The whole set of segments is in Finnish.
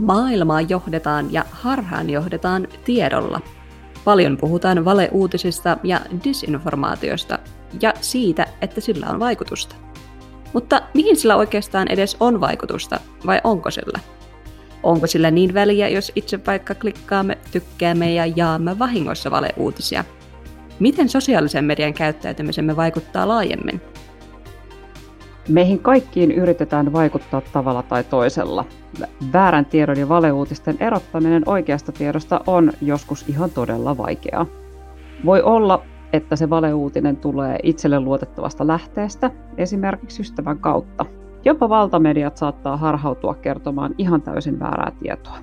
Maailmaa johdetaan ja harhaan johdetaan tiedolla. Paljon puhutaan valeuutisista ja disinformaatiosta ja siitä, että sillä on vaikutusta. Mutta mihin sillä oikeastaan edes on vaikutusta, vai onko sillä? Onko sillä niin väliä, jos itse vaikka klikkaamme, tykkäämme ja jaamme vahingossa valeuutisia? Miten sosiaalisen median käyttäytymisemme vaikuttaa laajemmin? Meihin kaikkiin yritetään vaikuttaa tavalla tai toisella. Väärän tiedon ja valeuutisten erottaminen oikeasta tiedosta on joskus ihan todella vaikeaa. Voi olla, että se valeuutinen tulee itselle luotettavasta lähteestä, esimerkiksi ystävän kautta. Jopa valtamediat saattaa harhautua kertomaan ihan täysin väärää tietoa.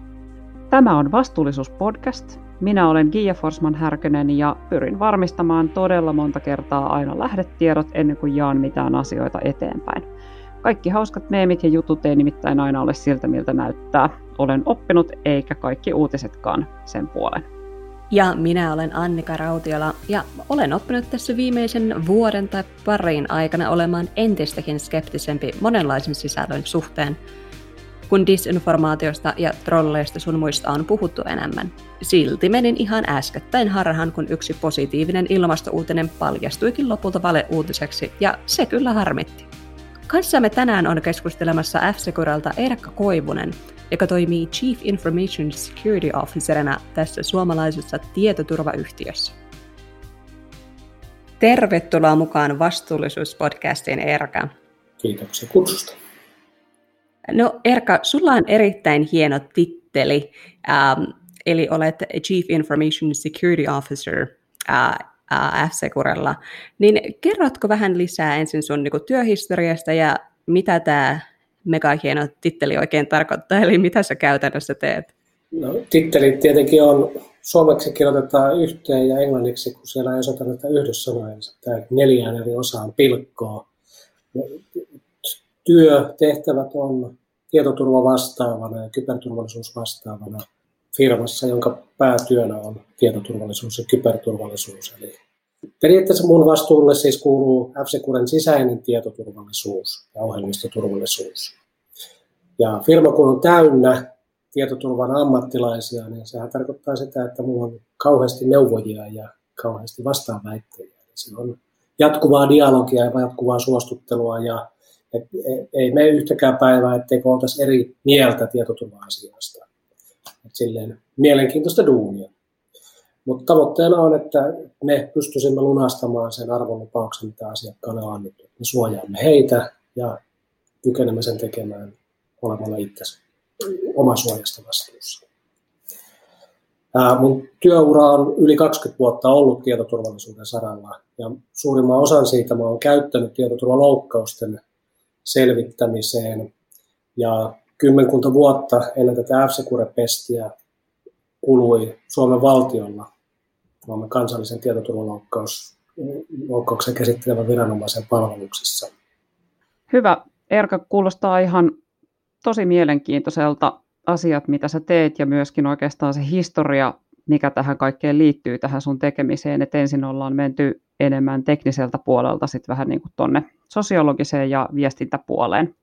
Tämä on Vastuullisuuspodcast. Minä olen Kia Forsman Härkönen ja pyrin varmistamaan todella monta kertaa aina lähdetiedot ennen kuin jaan mitään asioita eteenpäin. Kaikki hauskat meemit ja jutut ei nimittäin aina ole siltä, miltä näyttää. Olen oppinut eikä kaikki uutisetkaan sen puolen. Ja minä olen Annika Rautiola ja olen oppinut tässä viimeisen vuoden tai parin aikana olemaan entistäkin skeptisempi monenlaisen sisällön suhteen. Kun disinformaatiosta ja trolleista sun muista on puhuttu enemmän. Silti menin ihan äskettäin harhaan, kun yksi positiivinen ilmastouutinen paljastuikin lopulta valeuutiseksi, ja se kyllä harmitti. Kanssamme tänään on keskustelemassa F-Securelta Erkka Koivunen, joka toimii Chief Information Security Officerina tässä suomalaisessa tietoturvayhtiössä. Tervetuloa mukaan Vastuullisuuspodcastiin, Erkka. Kiitoksia kutsusta. No Erkka, sulla on erittäin hieno titteli, eli olet Chief Information Security Officer F-Securella. Niin kerrotko vähän lisää ensin sun työhistoriasta ja mitä tämä megahieno titteli oikein tarkoittaa, eli mitä sä käytännössä teet? No titteli tietenkin on, suomeksi kirjoitetaan yhteen ja englanniksi, kun siellä ei osata näitä yhdyssanoja, niin 4 eri osaan pilkkoa. Työtehtävät on tietoturva vastaavana ja kyberturvallisuus vastaavana firmassa, jonka päätyönä on tietoturvallisuus ja kyberturvallisuus. Eli periaatteessa mun vastuulle siis kuuluu F-Securen sisäinen tietoturvallisuus ja ohjelmistoturvallisuus. Ja firma kun on täynnä tietoturvan ammattilaisia, niin sehän tarkoittaa sitä, että mulla on kauheasti neuvojia ja kauheasti vastaanväittäjiä. Se on jatkuvaa dialogia ja jatkuvaa suostuttelua ja ei mene yhtäkään päivää, etteikö oltaisi eri mieltä tietoturva-asiasta. Silleen mielenkiintoista duunia. Mutta tavoitteena on, että me pystyisimme lunastamaan sen arvonlupauksen, mitä asiakkaana on annettu. Me suojaamme heitä ja kykenemme sen tekemään olemalla itse omasuojasta vastuussa. Mun työura on yli 20 vuotta ollut tietoturvallisuuden saralla. Ja suurimman osan siitä mä oon käyttänyt tietoturvaloukkausten selvittämiseen. Ja 10 vuotta ennen tätä F-Secure-pestiä kului Suomen valtiolla Suomen kansallisen tietoturvaloukkauksen käsittelevän viranomaisen palveluksessa. Hyvä. Erkka, kuulostaa ihan tosi mielenkiintoiselta asiat, mitä sä teet ja myöskin oikeastaan se historia, mikä tähän kaikkeen liittyy tähän sun tekemiseen. Et ensin ollaan menty enemmän tekniseltä puolelta sitten vähän niin kuin tuonne sosiologiseen ja viestintäpuoleen.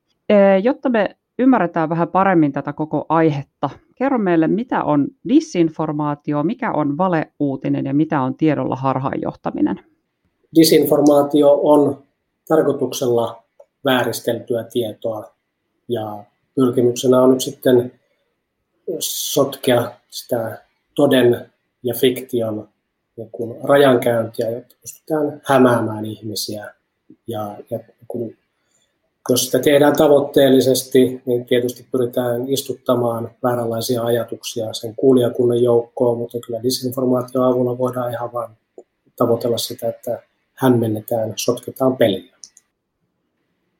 Jotta me ymmärretään vähän paremmin tätä koko aihetta, kerro meille, mitä on disinformaatio, mikä on valeuutinen ja mitä on tiedolla harhaanjohtaminen? Disinformaatio on tarkoituksella vääristeltyä tietoa ja pyrkimyksenä on nyt sitten sotkea sitä toden ja fiktion niin rajankäyntiä, jotta pystytään hämäämään ihmisiä. Ja kun, jos sitä tehdään tavoitteellisesti, niin tietysti pyritään istuttamaan vääränlaisia ajatuksia sen kuulijakunnan joukkoon, mutta kyllä disinformaation avulla voidaan ihan vain tavoitella sitä, että hämmennetään, sotketaan peliä.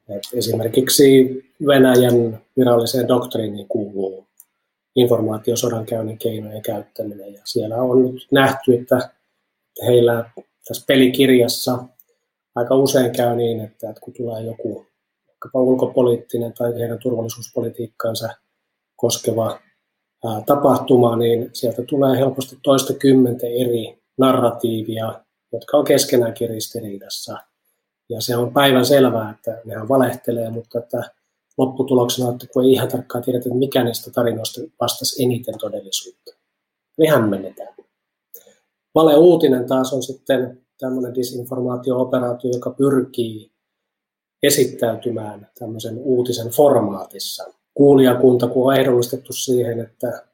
Et esimerkiksi Venäjän viralliseen doktriiniin kuuluu informaatiosodankäynnin keinojen käyttäminen. Ja siellä on nyt nähty, että heillä tässä pelikirjassa aika usein käy niin, että kun tulee joku ulkopoliittinen tai heidän turvallisuuspolitiikkaansa koskeva tapahtuma, niin sieltä tulee helposti toistakymmentä eri narratiivia, jotka on keskenäänkin ristiriidassa. Ja se on päivänselvää, että nehän valehtelee, mutta että lopputuloksena, että kun ei ihan tarkkaan tiedetä, että mikä näistä tarinoista vastasi eniten todellisuutta. Mehän menetään. Valeuutinen taas on sitten tämmöinen disinformaatio-operaatio, joka pyrkii esittäytymään tämmöisen uutisen formaatissa. Kuulijakunta, kun on ehdollistettu siihen, että 8:30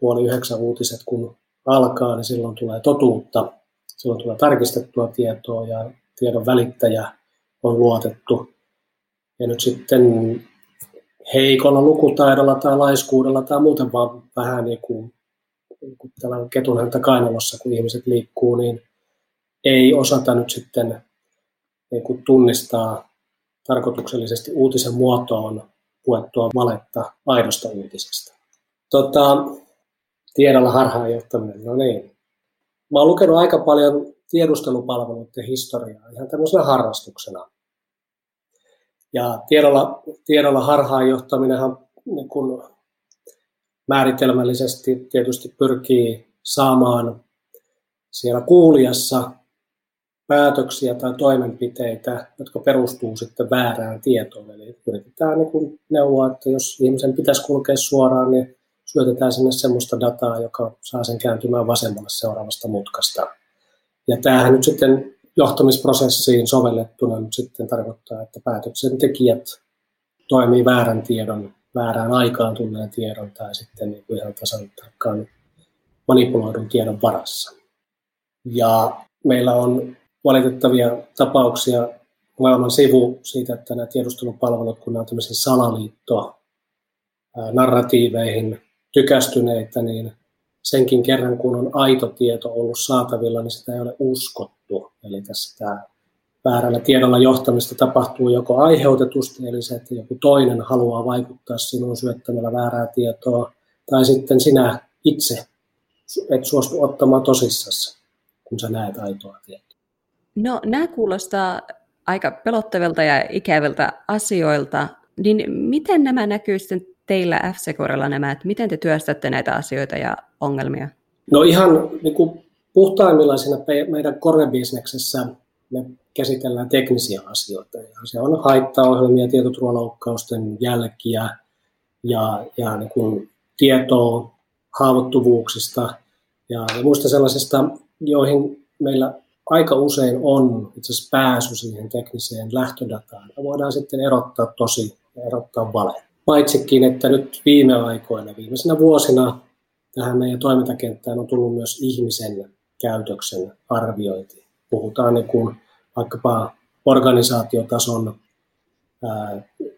uutiset kun alkaa, niin silloin tulee totuutta, silloin tulee tarkistettua tietoa ja tiedon välittäjä on luotettu. Ja nyt sitten heikolla lukutaidolla tai laiskuudella tai muuten vaan vähän niin kuin tällä ketunhäntä kainalossa, kun ihmiset liikkuu, niin ei osata nyt sitten niin kuin tunnistaa tarkoituksellisesti uutisen muotoon puettua valetta aidosta uutisesta. Tiedolla harhaanjohtaminen, no niin. Mä oon lukenut aika paljon tiedustelupalveluiden historiaa ihan tämmöisenä harrastuksena. Ja tiedolla harhaanjohtaminenhan niin kun määritelmällisesti tietysti pyrkii saamaan siellä kuulijassa päätöksiä tai toimenpiteitä, jotka perustuu sitten väärään tietoon. Eli yritetään niin neuvoa, että jos ihmisen pitäisi kulkea suoraan, niin syötetään sinne semmoista dataa, joka saa sen kääntymään vasemmalle seuraavasta mutkasta. Ja tämähän nyt sitten johtamisprosessiin sovellettuna nyt sitten tarkoittaa, että päätöksentekijät toimii väärän tiedon, väärään aikaan tulleen tiedon tai sitten niin kuin ihan tasan tarkkaan manipuloidun tiedon varassa. Ja meillä on valitettavia tapauksia maailman sivu siitä, että nämä tiedustelupalvelut, kun nämä on tämmöisiä salaliitto-narratiiveihin tykästyneitä, niin senkin kerran, kun on aito tieto ollut saatavilla, niin sitä ei ole uskottu. Eli tässä tämä väärällä tiedolla johtamista tapahtuu joko aiheutetusti, eli se, että joku toinen haluaa vaikuttaa sinuun syöttämällä väärää tietoa, tai sitten sinä itse et suostu ottamaan tosissasi, kun sä näet aitoa tietoa. No, nämä kuulostaa aika pelottavilta ja ikäviltä asioilta, niin miten nämä näkyy sitten teillä F-Securella nämä, että miten te työstätte näitä asioita ja ongelmia? No ihan niin kuin puhtaimmillaan siinä meidän core-bisneksessä me käsitellään teknisiä asioita. Ja se on haittaohjelmia, tietoturvaloukkausten jälkiä ja niin kuin tietoa haavoittuvuuksista ja muista sellaisista, joihin meillä aika usein on itse asiassa pääsy siihen tekniseen lähtödataan. Ja voidaan sitten erottaa tosi ja erottaa vale. Paitsikin, että nyt viime aikoina, viimeisenä vuosina tähän meidän toimintakenttään on tullut myös ihmisen käytöksen arviointi. Puhutaan niin kuin vaikkapa organisaatiotason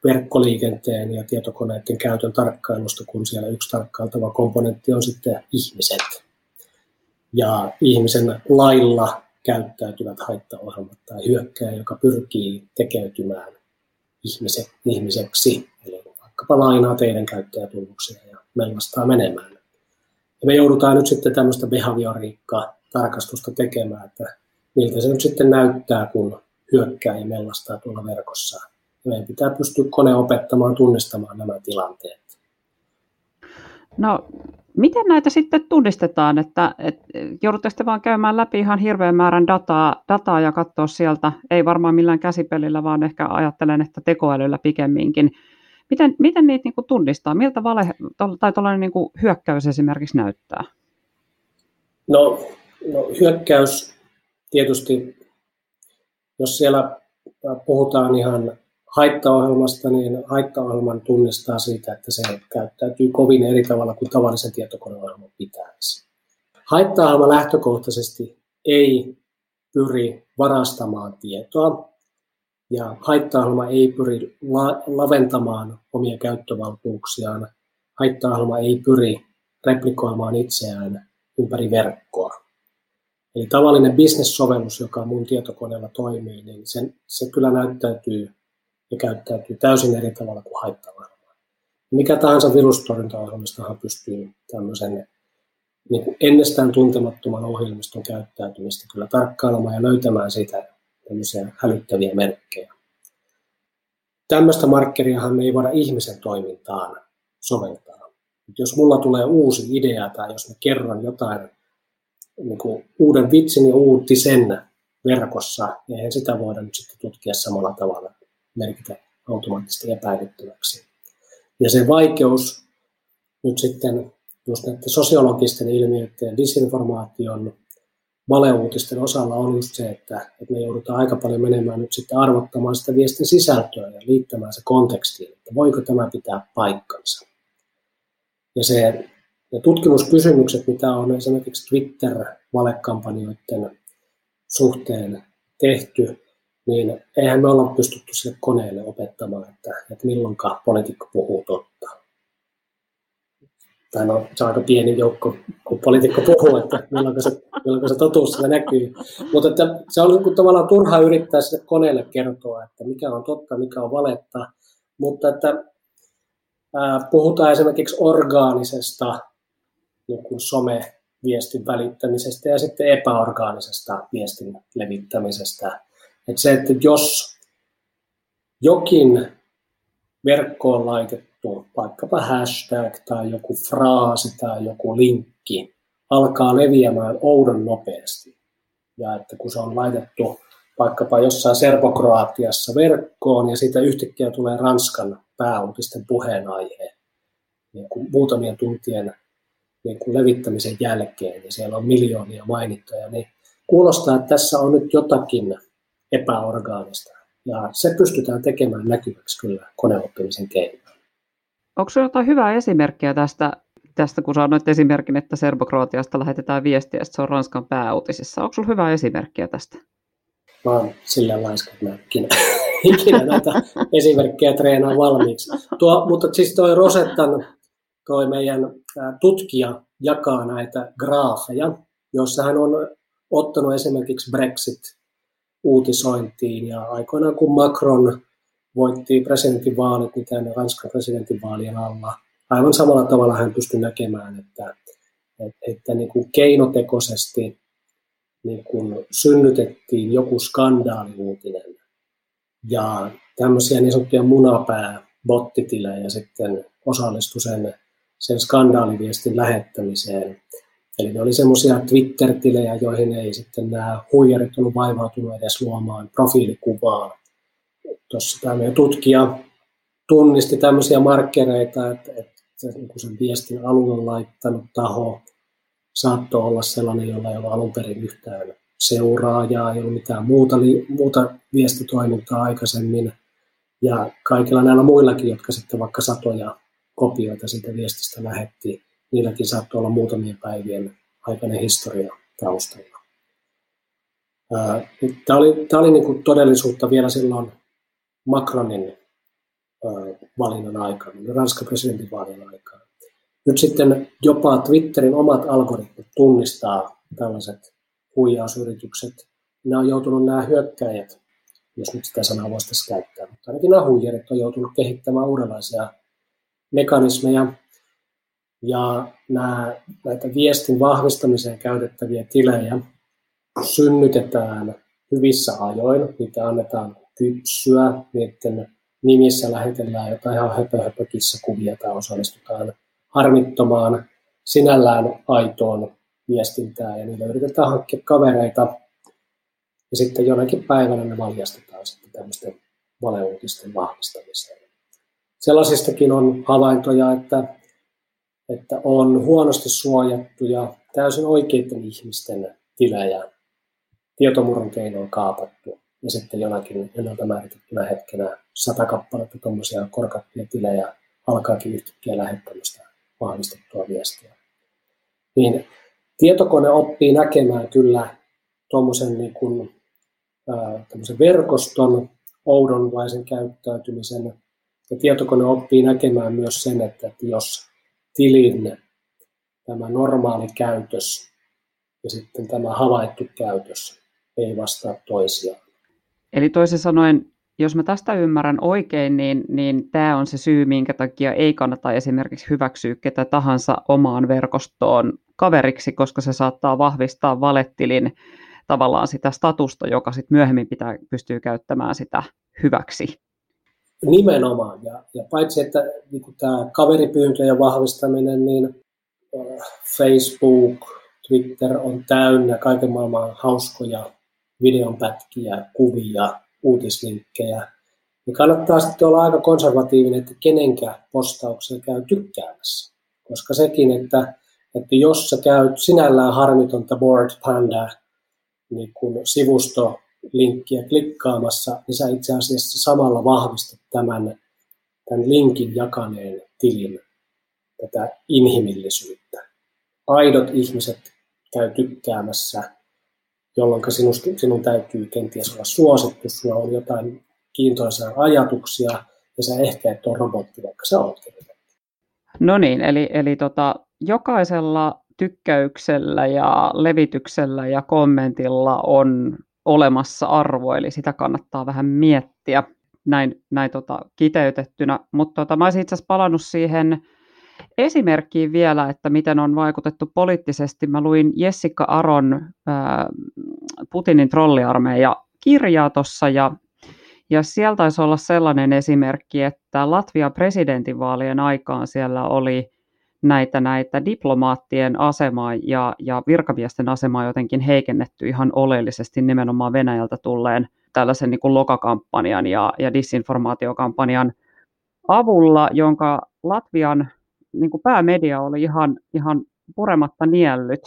verkkoliikenteen ja tietokoneiden käytön tarkkailusta, kun siellä yksi tarkkailtava komponentti on sitten ihmiset. Ja ihmisen lailla käyttäytyvät haittaohjelmat tai hyökkääjä, joka pyrkii tekeytymään ihmiseksi. Eli vaikkapa lainaa teidän käyttäjätunnuksia ja mellastaa menemään. Ja me joudutaan nyt sitten tämmöistä behavioriikkaa tarkastusta tekemään, että miltä se nyt sitten näyttää, kun hyökkääjä mellastaa tuolla verkossa. Ja meidän pitää pystyä kone opettamaan tunnistamaan nämä tilanteet. No, miten näitä sitten tunnistetaan, että joudutteko te vaan käymään läpi ihan hirveän määrän dataa ja katsoa sieltä, ei varmaan millään käsipelillä, vaan ehkä ajattelen, että tekoälyllä pikemminkin. Miten niitä niin kuin tunnistaa? Miltä tuollainen niin kuin hyökkäys esimerkiksi näyttää? No hyökkäys tietysti, jos siellä puhutaan ihan haittaohjelmasta, niin haittaohjelman tunnistaa siitä, että se käyttäytyy kovin eri tavalla kuin tavallisen tietokoneohjelman pitäisi. Haittaohjelma lähtökohtaisesti ei pyri varastamaan tietoa ja haittaohjelma ei pyri laventamaan omia käyttövaltuuksiaan. Haittaohjelma ei pyri replikoimaan itseään ympäri verkkoa. Eli tavallinen business-sovellus, joka mun tietokoneella toimii, niin se kyllä näyttäytyy ja käyttäytyy täysin eri tavalla kuin haittaohjelmaa. Mikä tahansa virustorjuntaohjelmistahan pystyy tämmöisen niin kuin ennestään tuntemattoman ohjelmiston käyttäytymistä kyllä tarkkailemaan ja löytämään siitä tämmöisiä hälyttäviä merkkejä. Tämmöistä markkeriahan me ei voida ihmisen toimintaan soveltaa. Nyt jos mulla tulee uusi idea tai jos mä kerron jotain niin kuin uuden vitsin ja uutisen verkossa, niin eihän sitä voida nyt sitten tutkia samalla tavalla merkitä automaattisesti epäilyttäväksi. Ja se vaikeus nyt sitten just näiden sosiologisten ilmiöiden, disinformaation, valeuutisten osalla on just se, että me joudutaan aika paljon menemään nyt sitten arvottamaan sitä viestin sisältöä ja liittämään se kontekstiin, että voiko tämä pitää paikkansa. Ja se, ne tutkimuskysymykset, mitä on esimerkiksi Twitter-valekampanjoiden suhteen tehty, niin eihän me olla pystytty sille koneelle opettamaan, että milloinkaan poliitikko puhuu totta. Tai no, se on aika pieni joukko, kun poliitikko puhuu, että milloinka se totuus sitä näkyy. Mutta että se on tavallaan turha yrittää sille koneelle kertoa, että mikä on totta, mikä on valetta. Mutta että puhutaan esimerkiksi orgaanisesta niin someviestin välittämisestä ja sitten epäorgaanisesta viestin levittämisestä. Että se, että jos jokin verkkoon laitettu, vaikkapa hashtag tai joku fraasi tai joku linkki, alkaa leviämään oudon nopeasti. Ja että kun se on laitettu vaikkapa jossain Serbokroatiassa verkkoon ja siitä yhtäkkiä tulee Ranskan pääuutisten puheenaihe niin kuin muutamien tuntien niin kuin levittämisen jälkeen, ja siellä on miljoonia mainittuja, niin kuulostaa, että tässä on nyt jotakin epäorgaanista. Ja se pystytään tekemään näkyväksi kyllä koneoppimisen keinoin. Onko sinulla jotain hyvää esimerkkiä tästä, kun sanoit esimerkin, että Serbokroatiasta lähetetään viestiä, että se on Ranskan pääuutisissa. Onko sinulla hyvää esimerkkiä tästä? Mä oon sillä laiska, että mä ikinä näitä esimerkkejä treenaan valmiiksi. Mutta siis toi Rosettan, toi meidän tutkija jakaa näitä graafeja, joissa hän on ottanut esimerkiksi Brexit-uutisointiin. Ja aikoinaan kun Macron voitti presidentinvaalit, niin tämän Ranskan presidentinvaalien alla, aivan samalla tavalla hän pystyi näkemään, että niin kuin keinotekoisesti niin kun synnytettiin joku skandaaliuutinen ja tämmöisiä niin sanottuja munapää-bottitilejä ja sitten osallistui sen skandaaliviestin lähettämiseen. Eli ne oli semmoisia Twitter-tilejä, joihin ei sitten nämä huijarit ollut vaivautunut edes luomaan profiilikuvaa. Tuossa tämä meidän tutkija tunnisti tämmöisiä markkereita, että kun sen viestin alulle laittanut taho saattoi olla sellainen, jolla ei ollut alun perin yhtään seuraajaa, ei ollut mitään muuta viestitoimintaa aikaisemmin. Ja kaikilla näillä muillakin, jotka sitten vaikka satoja kopioita siitä viestistä lähettiin, niilläkin saattoi olla muutamien päivien aikainen historia taustalla. Tämä oli niin kuin todellisuutta vielä silloin Macronin valinnan aikana, Ranskan presidentinvaalien aikana. Nyt sitten jopa Twitterin omat algoritmit tunnistaa tällaiset huijausyritykset. Nämä on joutunut nämä hyökkäjät, jos nyt sitä sanaa voisi tässä käyttää, mutta ainakin nämä huijarit on joutunut kehittämään uudenlaisia mekanismeja. Ja näitä viestin vahvistamiseen käytettäviä tilejä synnytetään hyvissä ajoin. Niitä annetaan kypsyä, niiden nimissä lähetellään jotain ihan höpö-höpö-kissakuvia tai osallistutaan harmittomaan, sinällään aitoon viestintään, ja niillä yritetään hankkia kavereita, ja sitten jonakin päivänä ne valjastetaan sitten tämmöisten valeuutisten vahvistamiseen. Sellaisistakin on havaintoja, että on huonosti suojattuja, täysin oikeiden ihmisten tilejä, tietomurron keinoin kaapattu, ja sitten jonakin ennalta määritettynä hetkenä 100 kappaletta tuommoisia korkattuja tilejä alkaakin yhtäkkiä lähettämistä vahvistettua viestiä. Niin tietokone oppii näkemään kyllä tuommoisen niin kuin, verkoston oudonlaisen käyttäytymisen, ja tietokone oppii näkemään myös sen, että jos tilin tämä normaali käytös ja sitten tämä havaittu käytös ei vastaa toisiaan. Eli toisin sanoen, jos mä tästä ymmärrän oikein, niin tämä on se syy, minkä takia ei kannata esimerkiksi hyväksyä ketä tahansa omaan verkostoon kaveriksi, koska se saattaa vahvistaa valetilin tavallaan sitä statusta, joka sitten myöhemmin pystyy käyttämään sitä hyväksi. Nimenomaan. Ja paitsi, että niin tämä kaveripyyntöjen vahvistaminen, niin Facebook, Twitter on täynnä kaiken maailman hauskoja videonpätkiä, kuvia, uutislinkkejä, niin kannattaa sitten olla aika konservatiivinen, että kenenkään postauksia käy tykkäämässä. Koska sekin, että jos sä käyt sinällään harmitonta Bored Pandaa niin kun sivustolinkkiä klikkaamassa, niin sä itse asiassa samalla vahvistat tämän linkin jakaneen tilin tätä inhimillisyyttä. Aidot ihmiset käy tykkäämässä, jolloin sinun täytyy kenties olla suosittu, sulla on jotain kiintoisia ajatuksia, ja sä ehkä et ole robotti, vaikka sä oot. No niin, eli jokaisella tykkäyksellä ja levityksellä ja kommentilla on olemassa arvo, eli sitä kannattaa vähän miettiä näin kiteytettynä. Mutta mä olisin itse asiassa palannut siihen esimerkkiin vielä, että miten on vaikutettu poliittisesti. Mä luin Jessikka Aron Putinin trolliarmeija kirjaa tuossa, ja siellä taisi olla sellainen esimerkki, että Latvian presidentinvaalien aikaan siellä oli näitä diplomaattien asemaa ja virkamiesten asemaa jotenkin heikennetty ihan oleellisesti nimenomaan Venäjältä tulleen tällaisen niin kuin lokakampanjan ja disinformaatiokampanjan avulla, jonka Latvian niin kuin päämedia oli ihan purematta niellyt.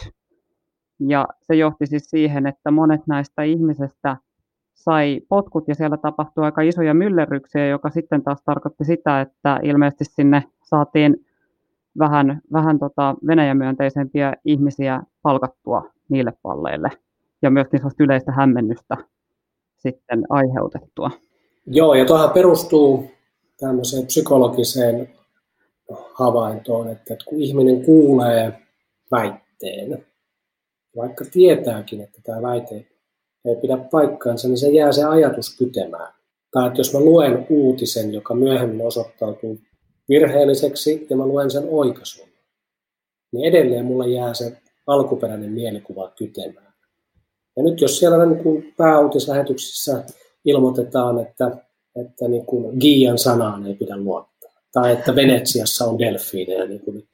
Ja se johti siis siihen, että monet näistä ihmisistä sai potkut ja siellä tapahtui aika isoja myllerryksiä, joka sitten taas tarkoitti sitä, että ilmeisesti sinne saatiin vähän Venäjä-myönteisempiä ihmisiä palkattua niille palleille ja myös niistä yleistä hämmennystä sitten aiheutettua. Joo, ja tuohan perustuu tämmöiseen psykologiseen havaintoon, että kun ihminen kuulee väitteen, vaikka tietääkin, että tämä väite ei pidä paikkaansa, niin se jää se ajatus kytemään. Tai että jos mä luen uutisen, joka myöhemmin osoittautuu virheelliseksi, ja mä luen sen oikaisun, niin edelleen mulla jää se alkuperäinen mielikuva kytemään. Ja nyt jos siellä niin kuin pääuutislähetyksissä ilmoitetaan, että niin kuin Gian sanaan ei pidä luottaa, tai että Venetsiassa on delfiinejä, niin kuin nyt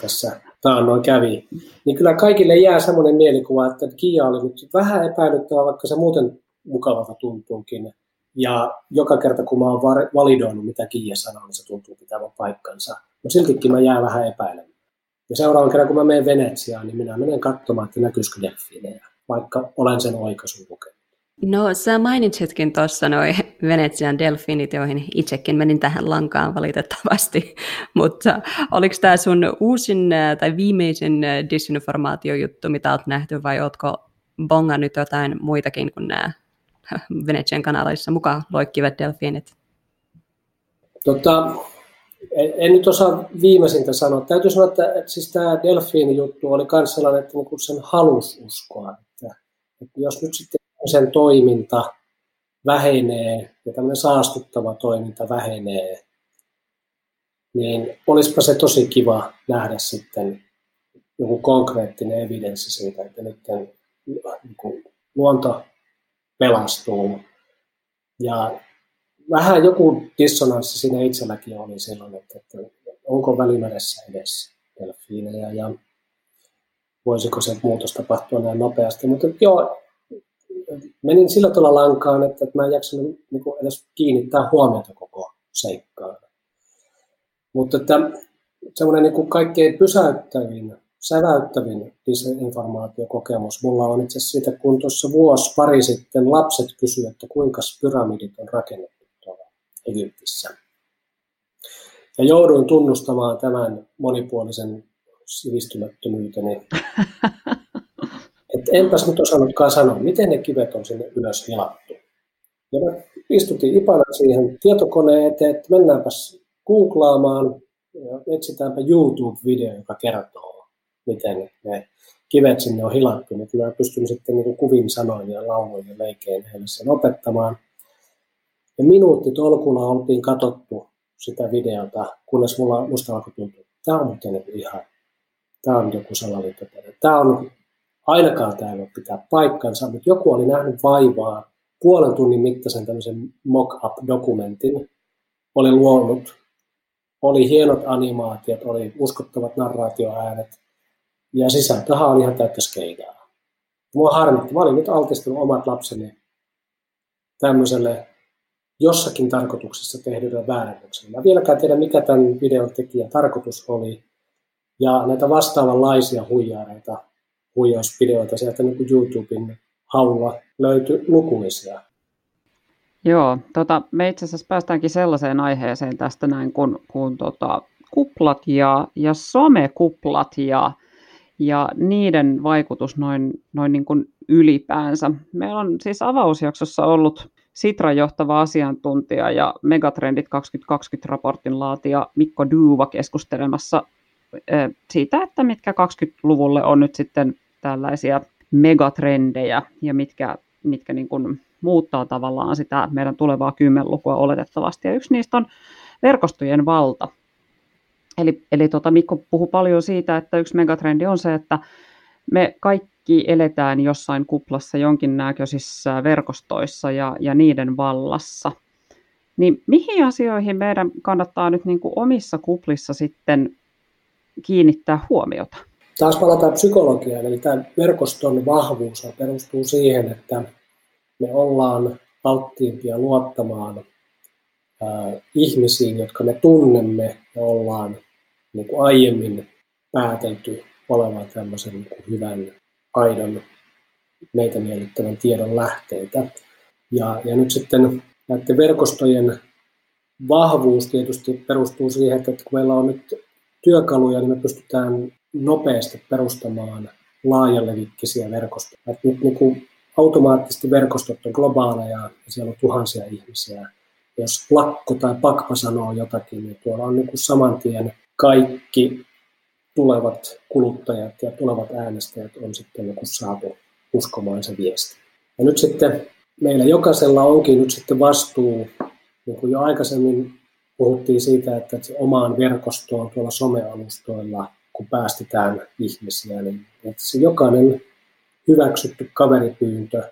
tässä taannoin kävi, niin kyllä kaikille jää semmoinen mielikuva, että Kia oli nyt vähän epäilyttävä, vaikka se muuten mukavalta tuntuukin. Ja joka kerta, kun mä oon validoinut, mitä Kia sanoo, niin se tuntuu pitävän paikkansa. No siltikin mä jään vähän epäilemään. Ja seuraavan kerran, kun mä menen Venetsiaan, niin minä menen katsomaan, että näkyisikö delfiinejä, vaikka olen sen oikaisun lukenut. No sä mainitsitkin tuossa noi Venetsian delfiinit, joihin itsekin menin tähän lankaan valitettavasti, mutta oliko tämä sun uusin tai viimeisin disinformaatiojuttu, mitä olet nähty, vai ootko bongannut jotain muitakin kuin nämä Venetsian kanalaisissa mukaan loikkivat delfiinit? En nyt osaa viimeisintä sanoa. Täytyy sanoa, että siis tämä delfiinijuttu oli myös sellainen, että sen halusi uskoa. Että jos nyt sitten sen toiminta vähenee ja tämmöinen saastuttava toiminta vähenee, niin olispa se tosi kiva nähdä sitten joku konkreettinen evidenssi siitä, että nyt luonto pelastuu. Ja vähän joku dissonanssi siinä itselläkin oli silloin, että onko Välimeressä edes delfiinejä ja voisiko se muutos tapahtua näin nopeasti. Mutta joo, menin sillä tavalla lankaan, että mä en jaksanut edes kiinnittää huomiota koko seikkaan. Mutta semmoinen niin kuin kaikkein pysäyttävin, säväyttävin disinformaatiokokemus mulla on itse asiassa siitä, kun tuossa vuosi pari sitten lapset kysyivät, että kuinka pyramidit on rakennettu tuolla Egyptissä. Ja jouduin tunnustamaan tämän monipuolisen sivistymättömyyteni. Että enpäs nyt osannutkaan sanoa, miten ne kivet on sinne ylös hilattu. Ja mä istutin ipana siihen tietokoneen eteen, että mennäänpäs googlaamaan ja etsitäänpä YouTube-video, joka kertoo, miten ne kivet sinne on hilattu. Niin mä pystyn sitten niin kuin kuvin sanoin ja lauloin ja leikein heille sen opettamaan. Ja minuuttitolkulla oltiin katsottu sitä videota, kunnes musta alkoi tuntua, että tämä on nyt ihan, tämä on joku salaliittoteoria. Tämä on ainakaan tämä ei voi pitää paikkansa, mutta joku oli nähnyt vaivaa puolen tunnin mittaisen tämmöisen mock-up-dokumentin. Oli luonut, oli hienot animaatiot, oli uskottavat narraatioäänet ja sisältöhän oli ihan täyttä skeidaa. Mua harmitti, mä olin nyt altistunut omat lapseni tämmöiselle jossakin tarkoituksessa tehdyllä väärännöksellä. Mä vieläkään tiedä, mikä tämän videon tekijän tarkoitus oli. Ja näitä vastaavanlaisia huijaareita, huijausvideoita sieltä niin kuin YouTuben haulla löytyi lukuisia. Joo, me itse asiassa päästäänkin sellaiseen aiheeseen tästä näin, kun kuplat ja somekuplat ja niiden vaikutus noin niin kuin ylipäänsä. Meillä on siis avausjaksossa ollut Sitran johtava asiantuntija ja Megatrendit 2020-raportin laatija Mikko Dufva keskustelemassa siitä, että mitkä 20-luvulle on nyt sitten tällaisia megatrendejä ja mitkä niin kuin muuttaa tavallaan sitä meidän tulevaa 10-lukua oletettavasti. Ja yksi niistä on verkostojen valta. Eli Mikko puhui paljon siitä, että yksi megatrendi on se, että me kaikki eletään jossain kuplassa jonkinnäköisissä verkostoissa ja niiden vallassa. Niin mihin asioihin meidän kannattaa nyt niin kuin omissa kuplissa sitten kiinnittää huomiota? Taas palataan psykologiaan, eli tämä verkoston vahvuus perustuu siihen, että me ollaan alttiimpia luottamaan ihmisiin, jotka me tunnemme ja ollaan niin kuin aiemmin päätelty olevan tämmöisen niin kuin hyvän, aidon, meitä miellyttävän tiedon lähteitä. Ja nyt sitten näiden verkostojen vahvuus tietysti perustuu siihen, että kun meillä on nyt työkaluja, niin me pystytään nopeasti perustamaan laajalevikkisiä verkostoja. Et nyt niin kuin automaattisesti verkostot on globaaleja ja siellä on tuhansia ihmisiä. Jos Lakko tai Pakpa sanoo jotakin, niin tuolla on niin kuin saman tien kaikki tulevat kuluttajat ja tulevat äänestäjät on sitten joku saatu uskomaan se viesti. Ja nyt sitten meillä jokaisella onkin nyt sitten vastuu, niin kuin jo aikaisemmin puhuttiin siitä, että omaan verkostoon tuolla somealustoilla, kun päästetään ihmisiä, niin että se jokainen hyväksytty kaveripyyntö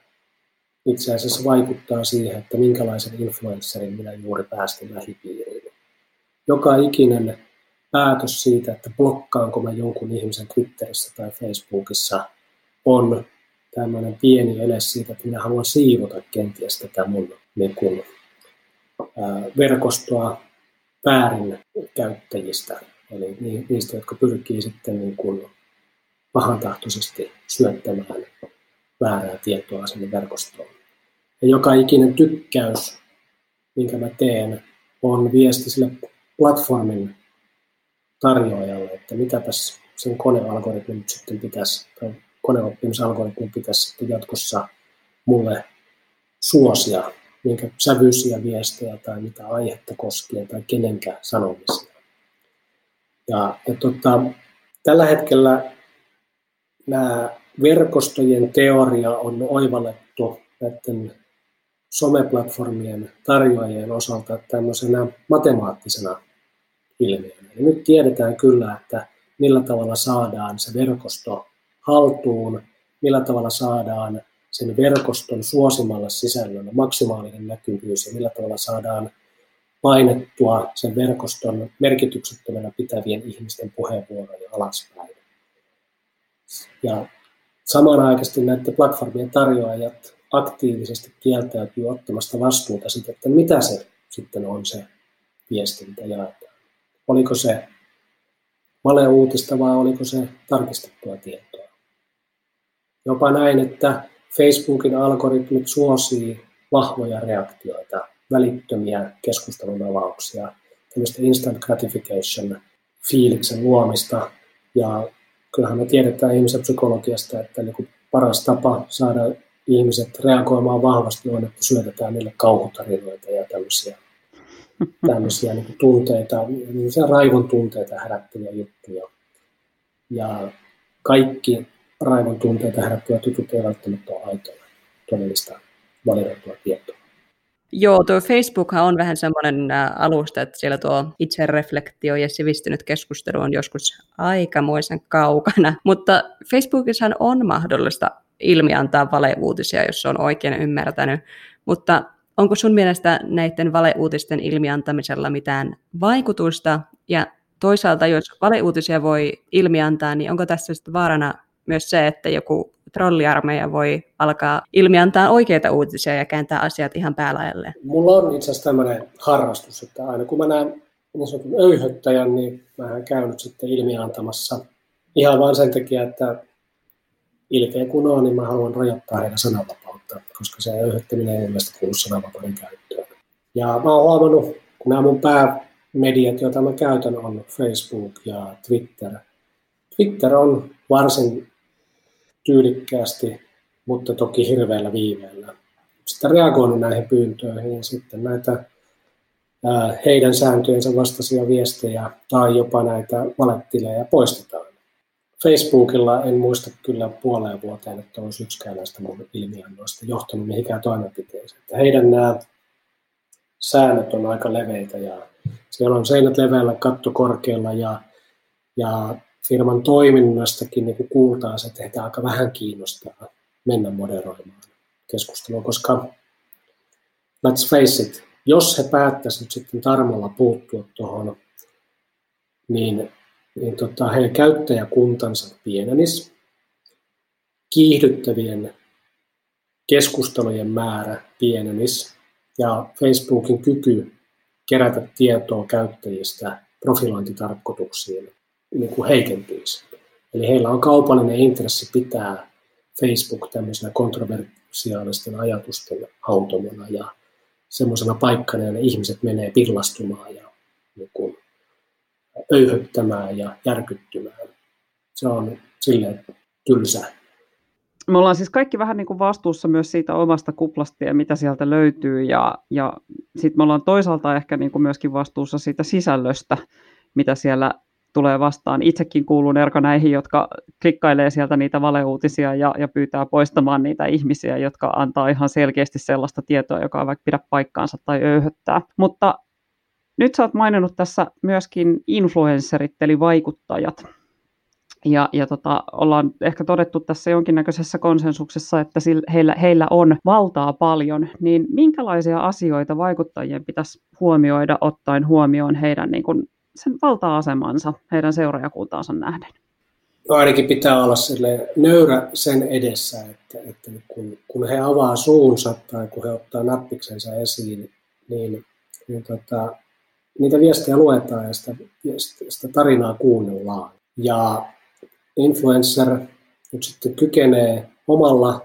itse asiassa vaikuttaa siihen, että minkälaisen influencerin minä juuri päästin lähipiiriin. Joka ikinen päätös siitä, että blokkaanko mä jonkun ihmisen Twitterissä tai Facebookissa, on tämmöinen pieni ele siitä, että minä haluan siivota kenties tätä mun verkostoa väärin käyttäjistä, eli niistä, jotka pyrkii sitten niin kuin pahantahtoisesti syöttämään väärää tietoa sinne verkostoon. Ja joka ikinen tykkäys, minkä mä teen, on viesti sille platformin tarjoajalle, että mitäpäs sen konealgoritmin sitten pitäisi, tai koneoppimisalgoritmin pitäisi sitten jatkossa mulle suosia, minkä sävyisiä viestejä tai mitä aihetta koskien tai kenenkä sanomisia. Ja tällä hetkellä nämä verkostojen teoria on oivallettu näiden someplatformien tarjoajien osalta tämmöisenä matemaattisena ilmiönä. Ja nyt tiedetään kyllä, että millä tavalla saadaan se verkosto haltuun, millä tavalla saadaan sen verkoston suosimalla sisällöllä maksimaalinen näkyvyys ja millä tavalla saadaan painettua sen verkoston merkityksettömänä pitävien ihmisten puheenvuoroja alaspäin. Ja samanaikaisesti näiden platformien tarjoajat aktiivisesti kieltäytyy ottamasta vastuuta siitä, että mitä se sitten on se viestintä jaetaan. Oliko se valeuutista vai oliko se tarkistettua tietoa? Jopa näin, että Facebookin algoritmit suosii vahvoja reaktioita, välittömiä keskustelun avauksia, tämmöistä instant gratification fiiliksen luomista. Ja kyllähän me tiedetään ihmisen psykologiasta, että niin kuin paras tapa saada ihmiset reagoimaan vahvasti on, että syötetään niille kauhutarinoita ja tämmöisiä niin kuin tunteita, niin raivon tunteita herättäviä juttuja. Ja kaikki raivon tunteita herättävät jutut eivät välttämättä ole aitoja, todellista validoitua tietoa. Joo, tuo Facebookhan on vähän semmoinen alusta, että siellä tuo itsereflektio ja sivistynyt keskustelu on joskus aikamoisen kaukana. Mutta Facebookissahan on mahdollista ilmiantaa valeuutisia, jos on oikein ymmärtänyt. Mutta onko sun mielestä näiden valeuutisten ilmiantamisella mitään vaikutusta? Ja toisaalta, jos valeuutisia voi ilmiantaa, niin onko tässä sitten vaarana myös se, että joku trolliarmeija voi alkaa ilmiantaa oikeita uutisia ja kääntää asiat ihan päälaelleen? Mulla on itse asiassa tämmöinen harrastus, että aina kun mä näen niin sanotun öyhöttäjän, niin mä käyn nyt sitten ilmiantamassa ihan vain sen takia, että ilkeä kun on, niin mä haluan rajoittaa heidän sananvapautta, koska se öyhöttäminen ei mielestäni kuulu sananvapauden käyttöön. Ja mä oon huomannut, kun nämä mun päämediat, joita mä käytän, on Facebook ja Twitter. Twitter on varsin tyylikkäästi, mutta toki hirveällä viiveellä sitten reagoinut näihin pyyntöihin ja sitten näitä heidän sääntöjensä vastaisia viestejä tai jopa näitä valettilejä poistetaan. Facebookilla en muista kyllä puoleen vuoteen, että olisi yksikään näistä mun ilmiannoista johtanut mihinkään toimenpiteeseen. Heidän nämä säännöt on aika leveitä ja siellä on seinät leveällä, katto korkealla ja firman toiminnastakin niin kuultaa se, että heitä aika vähän kiinnostaa mennä moderoimaan keskustelua, koska let's face it, jos he päättäisivät sitten tarmolla puuttua tuohon, niin heidän käyttäjäkuntansa pienenis, kiihdyttävien keskustelujen määrä pienenis ja Facebookin kyky kerätä tietoa käyttäjistä profilointitarkoituksiin niin kuin heikentyisi. Eli heillä on kaupallinen intressi pitää Facebook tämmöisenä kontroversiaalisten ajatusten hautomana ja semmoisena paikkana, ja ne ihmiset menee pillastumaan ja niin kuin öyhöttämään ja järkyttymään. Se on silleen tylsä. Me ollaan siis kaikki vähän niin kuin vastuussa myös siitä omasta kuplasta ja mitä sieltä löytyy, ja sitten me ollaan toisaalta ehkä niin kuin myöskin vastuussa siitä sisällöstä, mitä siellä tulee vastaan. Itsekin kuulun Erkka näihin, jotka klikkailee sieltä niitä valeuutisia ja pyytää poistamaan niitä ihmisiä, jotka antaa ihan selkeästi sellaista tietoa, joka ei vaikka pidä paikkaansa tai öyhöttää. Mutta nyt sä oot maininnut tässä myöskin influencerit, eli vaikuttajat. Ja ollaan ehkä todettu tässä jonkinnäköisessä konsensuksessa, että heillä on valtaa paljon, niin minkälaisia asioita vaikuttajien pitäisi huomioida ottaen huomioon heidän niin kuin sen valta-asemansa heidän seuraajakuntaansa nähden? No ainakin pitää olla nöyrä sen edessä, että kun he avaa suunsa tai kun he ottaa nappiksensa esiin, niin niitä viestejä luetaan ja sitä tarinaa kuunnellaan. Ja influencer nyt sitten kykenee omalla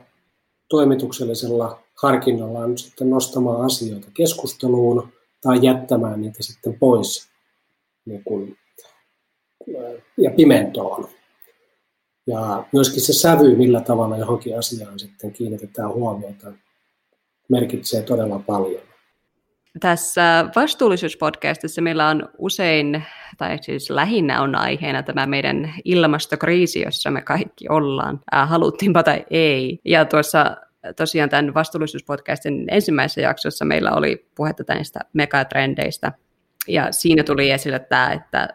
toimituksellisella harkinnallaan nyt sitten nostamaan asioita keskusteluun tai jättämään niitä sitten pois niin kuin, ja pimentoon. Ja myöskin se sävy, millä tavalla johonkin asiaan sitten kiinnitetään huomiota, merkitsee todella paljon. Tässä vastuullisuuspodcastissa meillä on usein, tai siis lähinnä on aiheena tämä meidän ilmastokriisi, jossa me kaikki ollaan, haluttiinpa tai ei. Ja tuossa tosiaan tämän vastuullisuuspodcastin ensimmäisessä jaksossa meillä oli puhetta näistä megatrendeistä. Ja siinä tuli esille tämä, että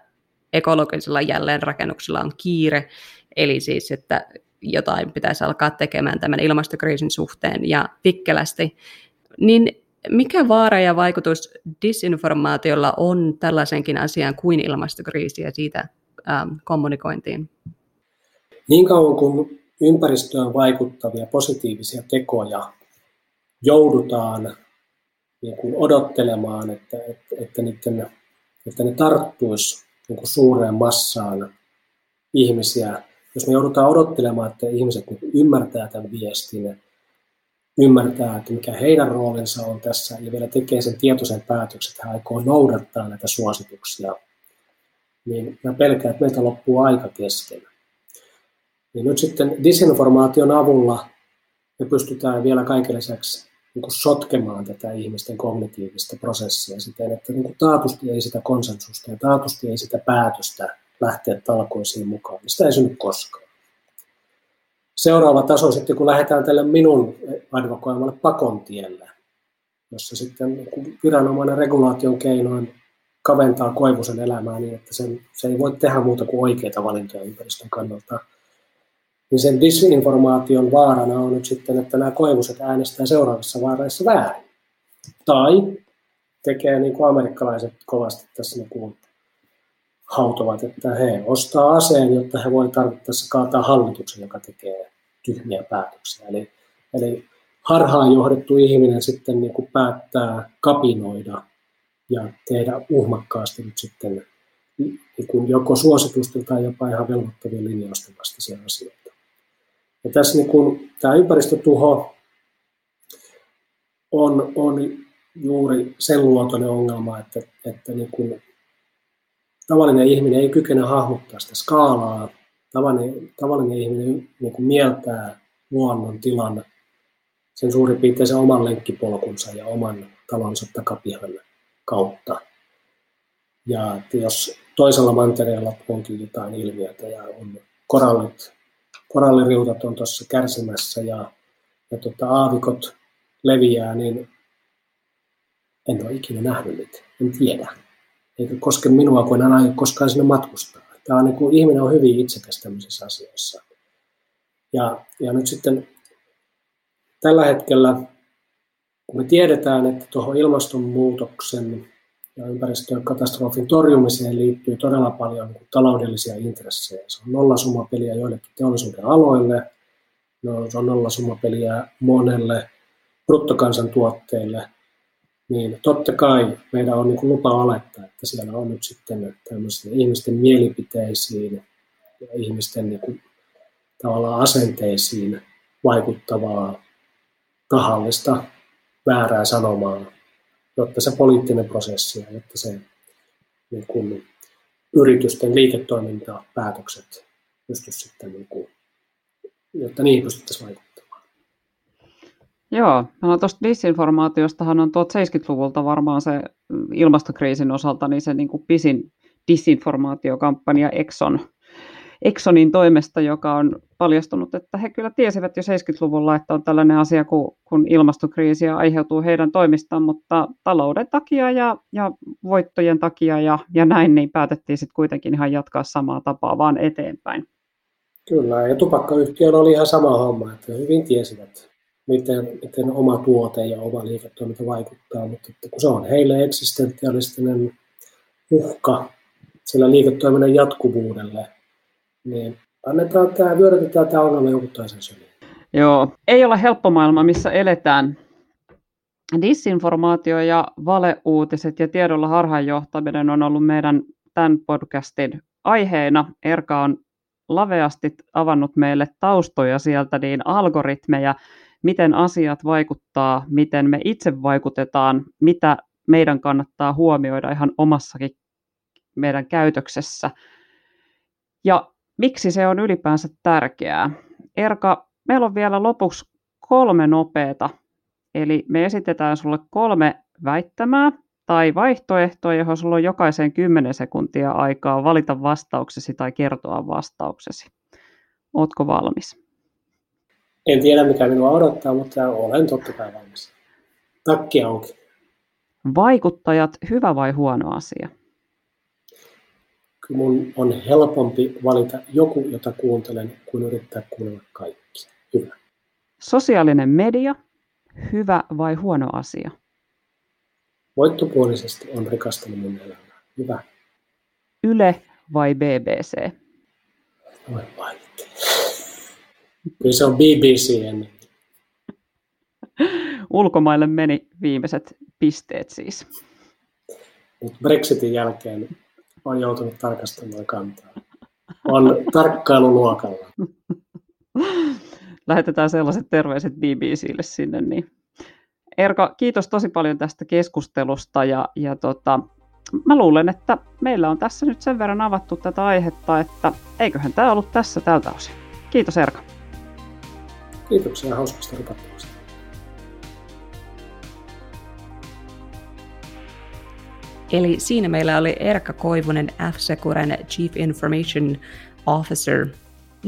ekologisella jälleenrakennuksella on kiire, eli siis, että jotain pitäisi alkaa tekemään tämän ilmastokriisin suhteen ja pikkelästi. Niin mikä vaara ja vaikutus disinformaatiolla on tällaisenkin asiaan kuin ilmastokriisi ja siitä kommunikointiin? Niin kauan kuin ympäristöön vaikuttavia positiivisia tekoja joudutaan niin kuin odottelemaan, että ne tarttuisi niin kuin suureen massaan ihmisiä. Jos me joudutaan odottelemaan, että ihmiset niin kuin ymmärtää tämän viestin, ymmärtää, että mikä heidän roolinsa on tässä, ja vielä tekee sen tietoisen päätöksen, että he aikoo noudattaa näitä suosituksia, niin mä pelkään, että meiltä loppuu aika kesken. Ja nyt sitten disinformaation avulla me pystytään vielä kaiken lisäksi niin kuin sotkemaan tätä ihmisten kognitiivista prosessia siten, että niin kuin taatusti ei sitä konsensusta ja taatusti ei sitä päätöstä lähteä talkoisiin mukaan. Sitä ei synny koskaan. Seuraava taso sitten, kun lähdetään tälle minun advokoimalle pakon tielle, jossa sitten niin viranomainen regulaation keinoin kaventaa Koivusen elämää niin, että se ei voi tehdä muuta kuin oikeita valintoja ympäristön kannalta, niin sen disinformaation vaarana on nyt sitten, että nämä koivuset äänestää seuraavissa vaareissa väärin. Tai tekee niin kuin amerikkalaiset kovasti tässä niin hautovat, että he ostaa aseen, jotta he voi tarvittaessa kaataa hallituksen, joka tekee tyhmiä päätöksiä. Eli harhaan johdettu ihminen sitten niin kuin päättää kapinoida ja tehdä uhmakkaasti nyt sitten niin kuin joko suositusten tai jopa ihan velvoittavien linjausten vastaisia asioita. Ja tässä niin kuin tämä ympäristötuho on juuri sen luontoinen ongelma, että niin kuin tavallinen ihminen ei kykene hahmottaa sitä skaalaa. Tavallinen ihminen niin kuin mieltää luonnon tilan, sen suurin piirtein sen oman lenkkipolkunsa ja oman talonsa takapihan kautta. Ja jos toisella mantereella onkin jotain ilmiötä ja on koralliriutat on tuossa kärsimässä ja aavikot leviää, niin en ole ikinä nähnyt niitä, en tiedä. Eikä koske minua, kun en aio koskaan sinne matkustaa. Tämä on niin kuin, ihminen on hyvin itsekäs tämmöisissä asioissa. Ja nyt sitten tällä hetkellä, kun me tiedetään, että tuohon ilmastonmuutoksen ja ympäristökatastrofin torjumiseen liittyy todella paljon niin kuin, taloudellisia intressejä. Se on nollasummapeliä joillekin teollisuuden aloille, se on nollasummapeliä monelle bruttokansantuotteelle, niin totta kai meidän on niin kuin lupa olettaa, että siellä on nyt sitten tämmöisiin ihmisten mielipiteisiin ja ihmisten niin kuin, tavallaan asenteisiin vaikuttavaa, tahallista, väärää sanomaa, jotta se poliittinen prosessi ja jotta se niin kuin, yritysten liiketoimintapäätökset pystyisi sitten, niin kuin, jotta niihin pystyttäisiin vaikuttamaan. Joo, no tuosta disinformaatiostahan on 1970-luvulta varmaan se ilmastokriisin osalta niin se niin kuin pisin disinformaatiokampanja Exxonin toimesta, joka on paljastunut, että he kyllä tiesivät jo 70-luvulla, että on tällainen asia, kun ilmastokriisi aiheutuu heidän toimistaan, mutta talouden takia ja voittojen takia ja näin, niin päätettiin sitten kuitenkin ihan jatkaa samaa tapaa vaan eteenpäin. Kyllä, ja tupakkayhtiöllä oli ihan sama homma, että hyvin tiesivät. Miten oma tuote ja oma liiketoiminta vaikuttaa, mutta kun se on heille eksistentialistinen uhka sillä liiketoiminnan jatkuvuudelle, niin vyörytetään tämä ongelma joku toisen syliin. Joo, ei ole helppo maailma, missä eletään. Disinformaatio ja valeuutiset ja tiedolla harhaanjohtaminen on ollut meidän tämän podcastin aiheena. Erkka on laveasti avannut meille taustoja sieltä, niin algoritmeja, miten asiat vaikuttaa, miten me itse vaikutetaan, mitä meidän kannattaa huomioida ihan omassakin meidän käytöksessä ja miksi se on ylipäänsä tärkeää. Erkka, meillä on vielä lopuksi 3 nopeata, eli me esitetään sulle 3 väittämää tai vaihtoehtoa, johon sulla on jokaiseen 10 sekuntia aikaa valita vastauksesi tai kertoa vastauksesi. Ootko valmis? En tiedä, mikä minua odottaa, mutta olen totta kai valmis. Takki auki. Vaikuttajat, hyvä vai huono asia? Kyllä mun on helpompi valita joku, jota kuuntelen, kuin yrittää kuunnella kaikki. Hyvä. Sosiaalinen media, hyvä vai huono asia? Voittopuolisesti on rikastanut mun elämää. Hyvä. Yle vai BBC? Noin vaikea. Kyllä se on BBC ennen. Ulkomaille meni viimeiset pisteet siis. Nyt Brexitin jälkeen on joutunut tarkastamaan kantaa. On tarkkailuluokalla. Lähetetään sellaiset terveiset BBClle sinne. Niin. Erkka, kiitos tosi paljon tästä keskustelusta. Mä luulen, että meillä on tässä nyt sen verran avattu tätä aihetta, että eiköhän tämä ollut tässä tältä osin. Kiitos Erkka. Kiitoksia hauskasta rupattelusta. Eli siinä meillä oli Erkka Koivunen, F-Securen Chief Information Officer.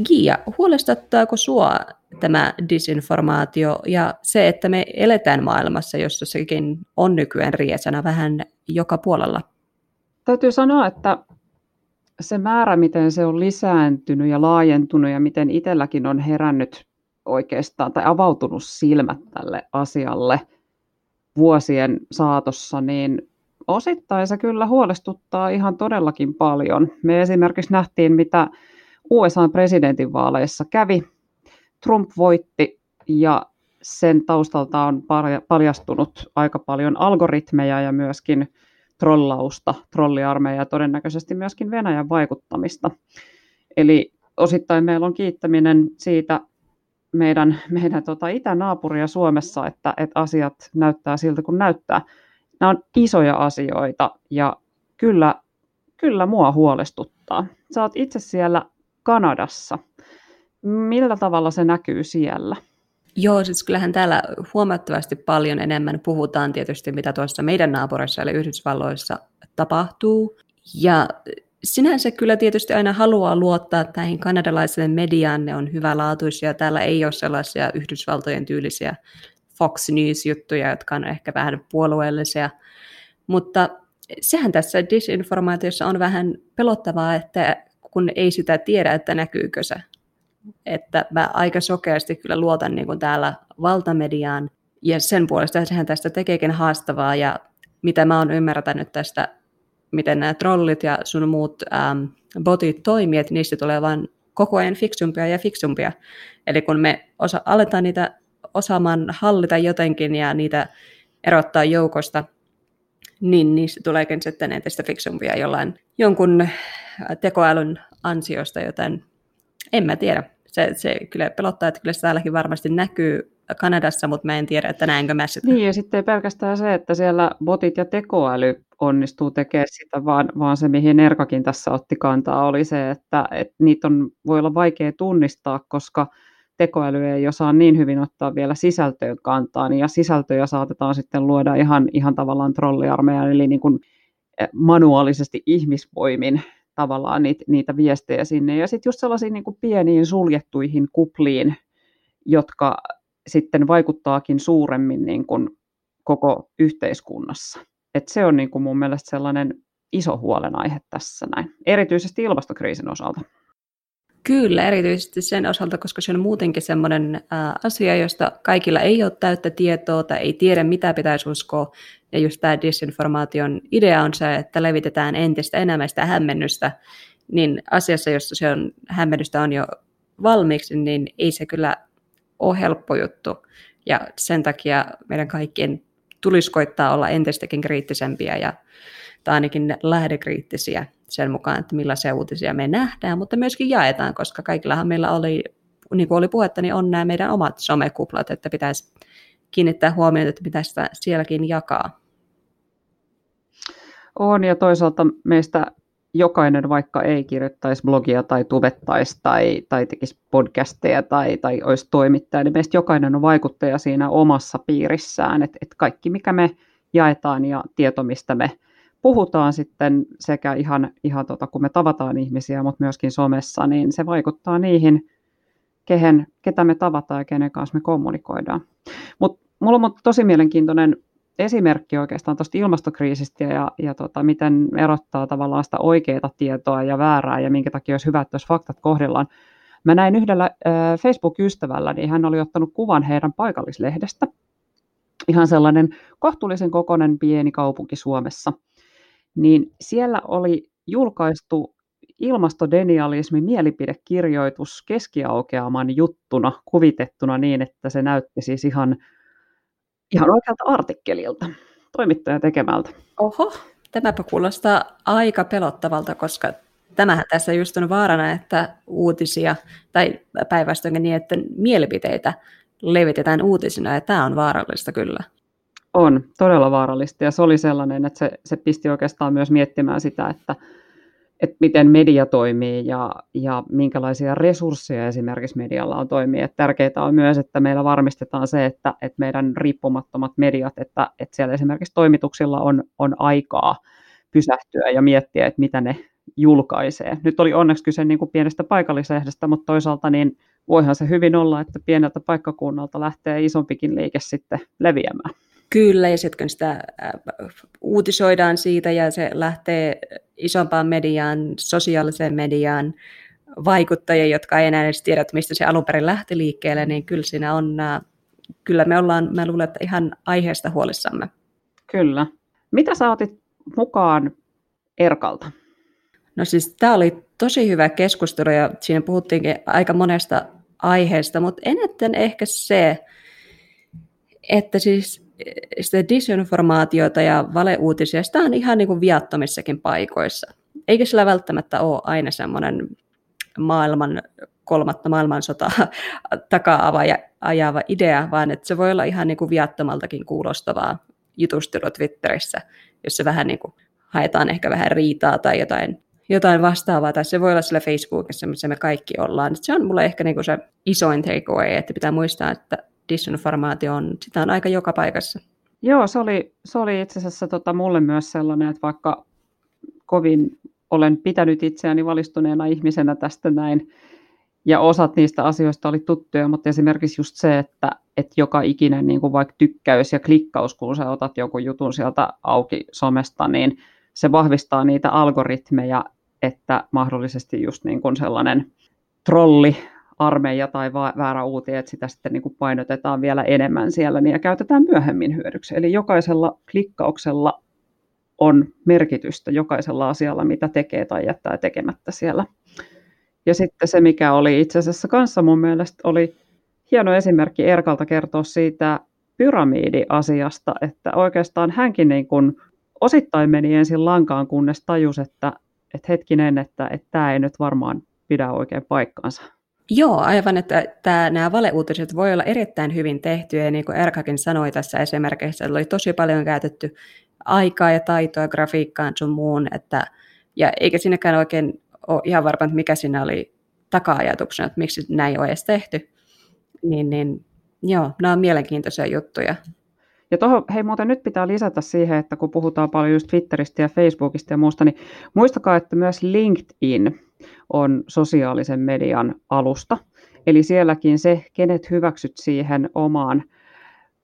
Gia, huolestuttaako sua tämä disinformaatio ja se, että me eletään maailmassa, jossa sekin on nykyään riesana vähän joka puolella? Täytyy sanoa, että se määrä, miten se on lisääntynyt ja laajentunut ja miten itselläkin on herännyt oikeastaan tai avautunut silmät tälle asialle vuosien saatossa, niin osittain se kyllä huolestuttaa ihan todellakin paljon. Me esimerkiksi nähtiin, mitä USA:n presidentinvaaleissa kävi Trump voitti ja sen taustalta on paljastunut aika paljon algoritmeja ja myöskin trollausta, trolliarmeja ja todennäköisesti myöskin Venäjän vaikuttamista. Eli osittain meillä on kiittäminen siitä meidän itänaapuria Suomessa, että asiat näyttää siltä kuin näyttää. Nämä on isoja asioita ja kyllä mua huolestuttaa. Sä oot itse siellä Kanadassa. Millä tavalla se näkyy siellä? Joo, siis kyllähän täällä huomattavasti paljon enemmän puhutaan tietysti, mitä tuossa meidän naapurissa eli Yhdysvalloissa tapahtuu. Ja sinänsä kyllä tietysti aina haluaa luottaa tähän kanadalaiseen mediaan, ne on hyvälaatuisia. Täällä ei ole sellaisia Yhdysvaltojen tyylisiä Fox News-juttuja, jotka on ehkä vähän puolueellisia. Mutta sehän tässä disinformaatiossa on vähän pelottavaa, että kun ei sitä tiedä, että näkyykö se. Että mä aika sokeasti kyllä luotan niin kuin täällä valtamediaan, ja sen puolesta sehän tästä tekeekin haastavaa, ja mitä mä oon ymmärtänyt tästä, miten nämä trollit ja sun muut botit toimii, että niistä tulee vaan koko ajan fiksumpia ja fiksumpia. Eli kun me aletaan niitä osaamaan hallita jotenkin ja niitä erottaa joukosta, niin niistä tuleekin sitten entistä fiksumpia jonkun tekoälyn ansiosta, joten en mä tiedä. Se kyllä pelottaa, että kyllä se täälläkin varmasti näkyy Kanadassa, mutta mä en tiedä, että näenkö mä sitä. Niin, ja sitten pelkästään se, että siellä botit ja tekoäly onnistuu tekemään sitä, vaan se, mihin Erkakin tässä otti kantaa, oli se, että niitä voi olla vaikea tunnistaa, koska tekoäly ei osaa niin hyvin ottaa vielä sisältöön kantaa, ja sisältöjä saatetaan sitten luoda ihan tavallaan trolliarmeijan, eli niin kuin manuaalisesti ihmisvoimin tavallaan niitä viestejä sinne, ja sitten just sellaisiin niin kuin pieniin suljettuihin kupliin, jotka sitten vaikuttaakin suuremmin niin kuin koko yhteiskunnassa. Et se on niin kuin mun mielestä sellainen iso huolenaihe tässä näin, erityisesti ilmastokriisin osalta. Kyllä, erityisesti sen osalta, koska se on muutenkin sellainen asia, josta kaikilla ei ole täyttä tietoa tai ei tiedä, mitä pitäisi uskoa. Ja just tämä disinformaation idea on se, että levitetään entistä enemmän sitä hämmennystä. Niin asiassa, jossa se on, hämmennystä on jo valmiiksi, niin ei se kyllä ole helppo juttu. Ja sen takia meidän kaikkien tulisi koittaa olla entistäkin kriittisempiä ja tai ainakin lähdekriittisiä sen mukaan, että millaisia uutisia me nähdään, mutta myöskin jaetaan, koska kaikillahan meillä oli, niin kuin oli puhetta, niin on nämä meidän omat somekuplat, että pitäisi kiinnittää huomiota, että pitäisi sitä sielläkin jakaa. On, ja toisaalta meistä jokainen, vaikka ei kirjoittaisi blogia tai tubettaisi tai tekisi podcasteja tai olisi toimittaja, niin meistä jokainen on vaikuttaja siinä omassa piirissään, että kaikki mikä me jaetaan ja tieto, mistä me puhutaan sitten sekä ihan kun me tavataan ihmisiä, mutta myöskin somessa, niin se vaikuttaa niihin, ketä me tavataan ja kenen kanssa me kommunikoidaan. Mutta mulla on tosi mielenkiintoinen esimerkki oikeastaan tuosta ilmastokriisistä ja miten erottaa tavallaan sitä oikeaa tietoa ja väärää ja minkä takia olisi hyvä, että jos faktat kohdellaan. Mä näin yhdellä Facebook-ystävällä, niin hän oli ottanut kuvan heidän paikallislehdestä. Ihan sellainen kohtuullisen kokoinen pieni kaupunki Suomessa. Niin siellä oli julkaistu ilmastodenialismin mielipidekirjoitus keskiaukeaman juttuna, kuvitettuna niin, että se näytti siis ihan oikealta artikkelilta, toimittajan tekemältä. Oho, tämäpä kuulostaa aika pelottavalta, koska tämähän tässä just on vaarana, että uutisia tai päinvastoin niin, että mielipiteitä levitetään uutisina, ja tämä on vaarallista kyllä. On, todella vaarallista, ja se oli sellainen, että se pisti oikeastaan myös miettimään sitä, että miten media toimii ja minkälaisia resursseja esimerkiksi medialla on toimia. Tärkeää on myös, että meillä varmistetaan se, että meidän riippumattomat mediat, että siellä esimerkiksi toimituksilla on aikaa pysähtyä ja miettiä, että mitä ne julkaisee. Nyt oli onneksi kyse niin kuin pienestä paikallislehdestä, mutta toisaalta niin voihan se hyvin olla, että pieneltä paikkakunnalta lähtee isompikin liike sitten leviämään. Kyllä, ja sitten kun sitä uutisoidaan siitä ja se lähtee isompaan mediaan, sosiaaliseen mediaan, vaikuttajia, jotka ei enää edes tiedä, mistä se alun perin lähti liikkeelle, niin kyllä siinä on, kyllä me ollaan, mä luulen, että ihan aiheesta huolissamme. Kyllä. Mitä sä otit mukaan Erkalta? No siis tämä oli tosi hyvä keskustelu ja siinä puhuttiinkin aika monesta aiheesta, mutta eniten ehkä se, että siis sitä disinformaatiota ja valeuutisia, sitä on ihan niin kuin viattomissakin paikoissa. Eikä sillä välttämättä ole aina semmoinen kolmatta maailmansotaa takaa ajava idea, vaan että se voi olla ihan niin kuin viattomaltakin kuulostavaa jutustelua Twitterissä, jossa vähän niin kuin haetaan ehkä vähän riitaa tai jotain vastaavaa, tai se voi olla siellä Facebookissa, missä me kaikki ollaan. Se on mulle ehkä niin kuin se isoin takeaway, että pitää muistaa, että disinformaatio on, sitä on aika joka paikassa. Joo, se oli itse asiassa mulle myös sellainen, että vaikka kovin olen pitänyt itseäni valistuneena ihmisenä tästä näin, ja osat niistä asioista oli tuttuja, mutta esimerkiksi just se, että joka ikinen niin kuin vaikka tykkäys ja klikkaus, kun sä otat jonkun jutun sieltä auki somesta, niin se vahvistaa niitä algoritmeja, että mahdollisesti just niin kuin sellainen trolliarmeija tai väärä uutinen, että sitä sitten niin kuin painotetaan vielä enemmän siellä niin ja käytetään myöhemmin hyödyksi. Eli jokaisella klikkauksella on merkitystä, jokaisella asialla, mitä tekee tai jättää tekemättä siellä. Ja sitten se, mikä oli itse asiassa kanssa mun mielestä, oli hieno esimerkki Erkalta kertoa siitä pyramiidiasiasta, että oikeastaan hänkin niin kuin osittain meni ensin lankaan, kunnes tajusi, että tämä ei nyt varmaan pidä oikein paikkaansa. Joo, aivan, että nämä valeuutiset voi olla erittäin hyvin tehtyjä, ja niin kuin Erkakin sanoi tässä esimerkissä, että oli tosi paljon käytetty aikaa ja taitoa grafiikkaan sun muun, ja eikä sinnekään oikein ole ihan varma, että mikä siinä oli taka-ajatuksena, että miksi näin ei ole edes tehty. Niin, joo, nämä on mielenkiintoisia juttuja. Ja tuohon, hei muuten nyt pitää lisätä siihen, että kun puhutaan paljon just Twitteristä ja Facebookista ja muusta, niin muistakaa, että myös LinkedIn on sosiaalisen median alusta. Eli sielläkin se, kenet hyväksyt siihen omaan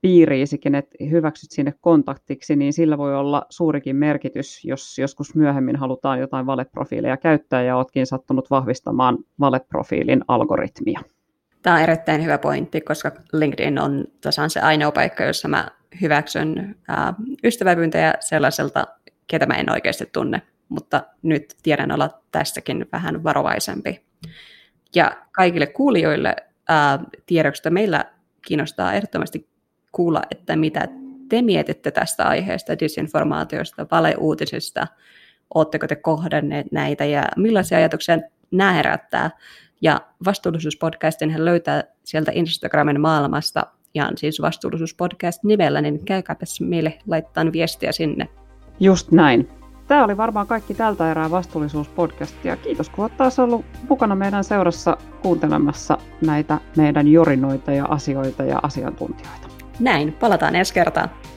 piiriisi, kenet hyväksyt sinne kontaktiksi, niin sillä voi olla suurikin merkitys, jos joskus myöhemmin halutaan jotain valeprofiileja käyttää ja oletkin sattunut vahvistamaan valeprofiilin algoritmia. Tämä on erittäin hyvä pointti, koska LinkedIn on tasan se ainoa paikka, jossa mä hyväksyn ystäväpyyntöjä sellaiselta, ketä mä en oikeasti tunne, mutta nyt tiedän olla tässäkin vähän varovaisempi. Ja kaikille kuulijoille tiedoksi, meillä kiinnostaa ehdottomasti kuulla, että mitä te mietitte tästä aiheesta, disinformaatiosta, valeuutisista, ootteko te kohdanneet näitä ja millaisia ajatuksia nämä herättää. Ja vastuullisuuspodcastin hän löytää sieltä Instagramin maailmasta, ja on siis vastuullisuuspodcast nimellä, niin käykääpäs meille laittaa viestiä sinne. Just näin. Tämä oli varmaan kaikki tältä erää vastuullisuuspodcastia. Kiitos, kun olet taas ollut mukana meidän seurassa kuuntelemassa näitä meidän jorinoita ja asioita ja asiantuntijoita. Näin, palataan ensi kertaan.